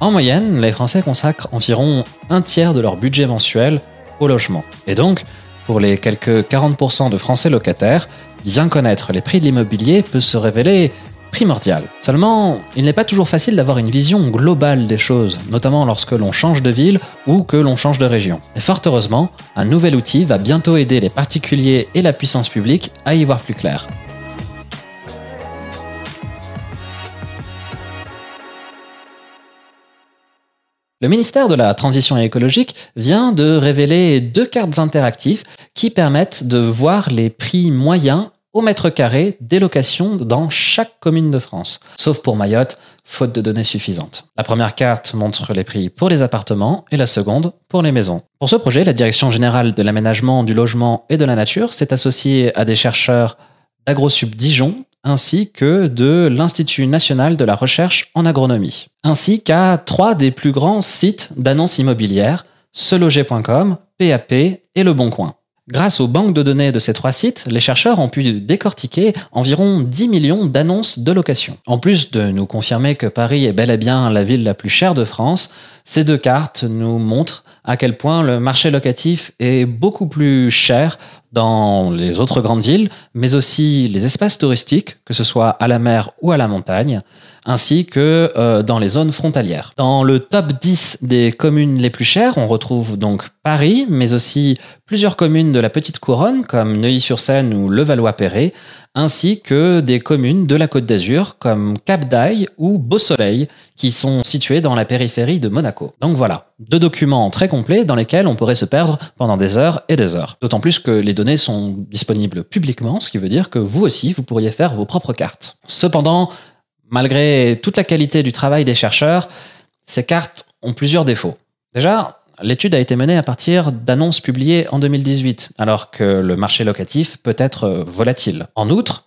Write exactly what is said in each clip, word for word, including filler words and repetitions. En moyenne, les Français consacrent environ un tiers de leur budget mensuel au logement. Et donc, pour les quelques quarante pour cent de Français locataires, bien connaître les prix de l'immobilier peut se révéler primordial. Seulement, il n'est pas toujours facile d'avoir une vision globale des choses, notamment lorsque l'on change de ville ou que l'on change de région. Et fort heureusement, un nouvel outil va bientôt aider les particuliers et la puissance publique à y voir plus clair. Le ministère de la Transition écologique vient de révéler deux cartes interactives qui permettent de voir les prix moyens au mètre carré des locations dans chaque commune de France, sauf pour Mayotte, faute de données suffisantes. La première carte montre les prix pour les appartements et la seconde pour les maisons. Pour ce projet, la Direction générale de l'aménagement, du logement et de la nature s'est associée à des chercheurs d'AgroSup Dijon ainsi que de l'Institut National de la Recherche en Agronomie, ainsi qu'à trois des plus grands sites d'annonces immobilières, seloger point com, P A P et Le Bon Coin. Grâce aux banques de données de ces trois sites, les chercheurs ont pu décortiquer environ dix millions d'annonces de location. En plus de nous confirmer que Paris est bel et bien la ville la plus chère de France, ces deux cartes nous montrent à quel point le marché locatif est beaucoup plus cher dans les autres grandes villes, mais aussi les espaces touristiques, que ce soit à la mer ou à la montagne, ainsi que euh, dans les zones frontalières. Dans le top dix des communes les plus chères, on retrouve donc Paris, mais aussi plusieurs communes de la Petite Couronne, comme Neuilly-sur-Seine ou Levallois-Perret, ainsi que des communes de la Côte d'Azur, comme Cap d'Ail ou Beausoleil, qui sont situées dans la périphérie de Monaco. Donc voilà, deux documents très complets dans lesquels on pourrait se perdre pendant des heures et des heures. D'autant plus que les données sont disponibles publiquement, ce qui veut dire que vous aussi, vous pourriez faire vos propres cartes. Cependant, malgré toute la qualité du travail des chercheurs, ces cartes ont plusieurs défauts. Déjà, l'étude a été menée à partir d'annonces publiées en deux mille dix-huit, alors que le marché locatif peut être volatile. En outre,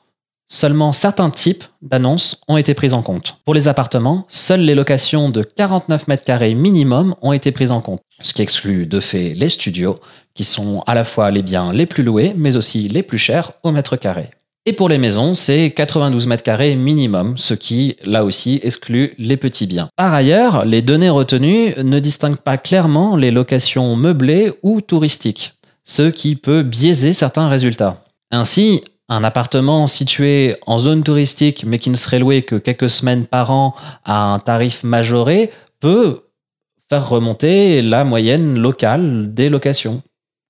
seulement certains types d'annonces ont été prises en compte. Pour les appartements, seules les locations de quarante-neuf mètres carrés minimum ont été prises en compte, ce qui exclut de fait les studios, qui sont à la fois les biens les plus loués, mais aussi les plus chers au mètre carré. Et pour les maisons, c'est quatre-vingt-douze mètres carrés minimum, ce qui, là aussi, exclut les petits biens. Par ailleurs, les données retenues ne distinguent pas clairement les locations meublées ou touristiques, ce qui peut biaiser certains résultats. Ainsi, un appartement situé en zone touristique mais qui ne serait loué que quelques semaines par an à un tarif majoré peut faire remonter la moyenne locale des locations.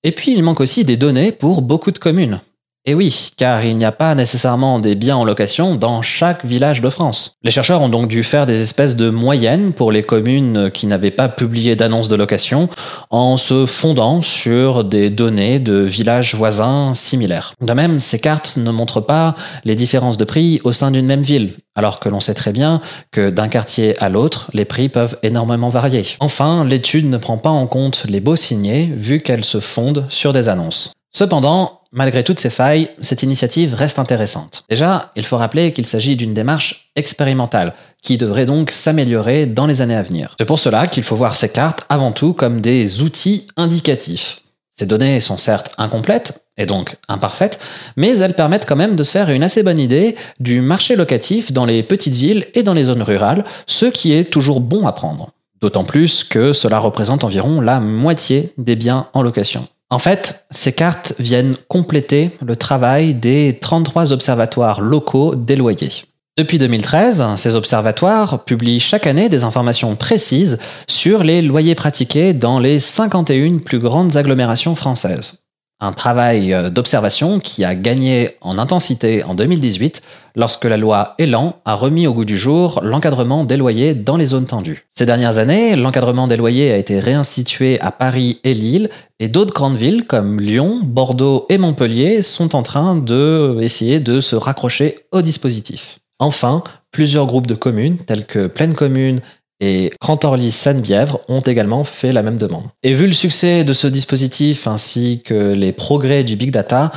Et puis, il manque aussi des données pour beaucoup de communes. Et oui, car il n'y a pas nécessairement des biens en location dans chaque village de France. Les chercheurs ont donc dû faire des espèces de moyennes pour les communes qui n'avaient pas publié d'annonces de location en se fondant sur des données de villages voisins similaires. De même, ces cartes ne montrent pas les différences de prix au sein d'une même ville, alors que l'on sait très bien que d'un quartier à l'autre, les prix peuvent énormément varier. Enfin, l'étude ne prend pas en compte les baux signés vu qu'elles se fondent sur des annonces. Cependant, malgré toutes ces failles, cette initiative reste intéressante. Déjà, il faut rappeler qu'il s'agit d'une démarche expérimentale, qui devrait donc s'améliorer dans les années à venir. C'est pour cela qu'il faut voir ces cartes avant tout comme des outils indicatifs. Ces données sont certes incomplètes, et donc imparfaites, mais elles permettent quand même de se faire une assez bonne idée du marché locatif dans les petites villes et dans les zones rurales, ce qui est toujours bon à prendre. D'autant plus que cela représente environ la moitié des biens en location. En fait, ces cartes viennent compléter le travail des trente-trois observatoires locaux des loyers. Depuis deux mille treize, ces observatoires publient chaque année des informations précises sur les loyers pratiqués dans les cinquante et une plus grandes agglomérations françaises. Un travail d'observation qui a gagné en intensité en deux mille dix-huit lorsque la loi Elan a remis au goût du jour l'encadrement des loyers dans les zones tendues. Ces dernières années, l'encadrement des loyers a été réinstitué à Paris et Lille, et d'autres grandes villes comme Lyon, Bordeaux et Montpellier sont en train d'essayer de se raccrocher au dispositif. Enfin, plusieurs groupes de communes tels que Plaine Commune et Grand-Orly seine bièvre ont également fait la même demande. Et vu le succès de ce dispositif ainsi que les progrès du big data,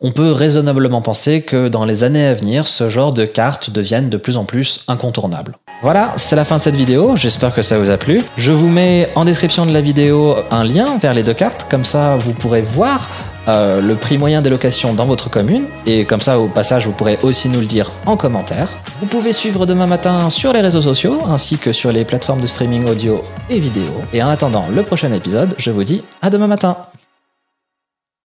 on peut raisonnablement penser que dans les années à venir, ce genre de cartes deviennent de plus en plus incontournables. Voilà, c'est la fin de cette vidéo, j'espère que ça vous a plu. Je vous mets en description de la vidéo un lien vers les deux cartes, comme ça vous pourrez voir euh, le prix moyen des locations dans votre commune. Et comme ça, au passage, vous pourrez aussi nous le dire en commentaire. Vous pouvez suivre demain matin sur les réseaux sociaux, ainsi que sur les plateformes de streaming audio et vidéo. Et en attendant le prochain épisode, je vous dis à demain matin.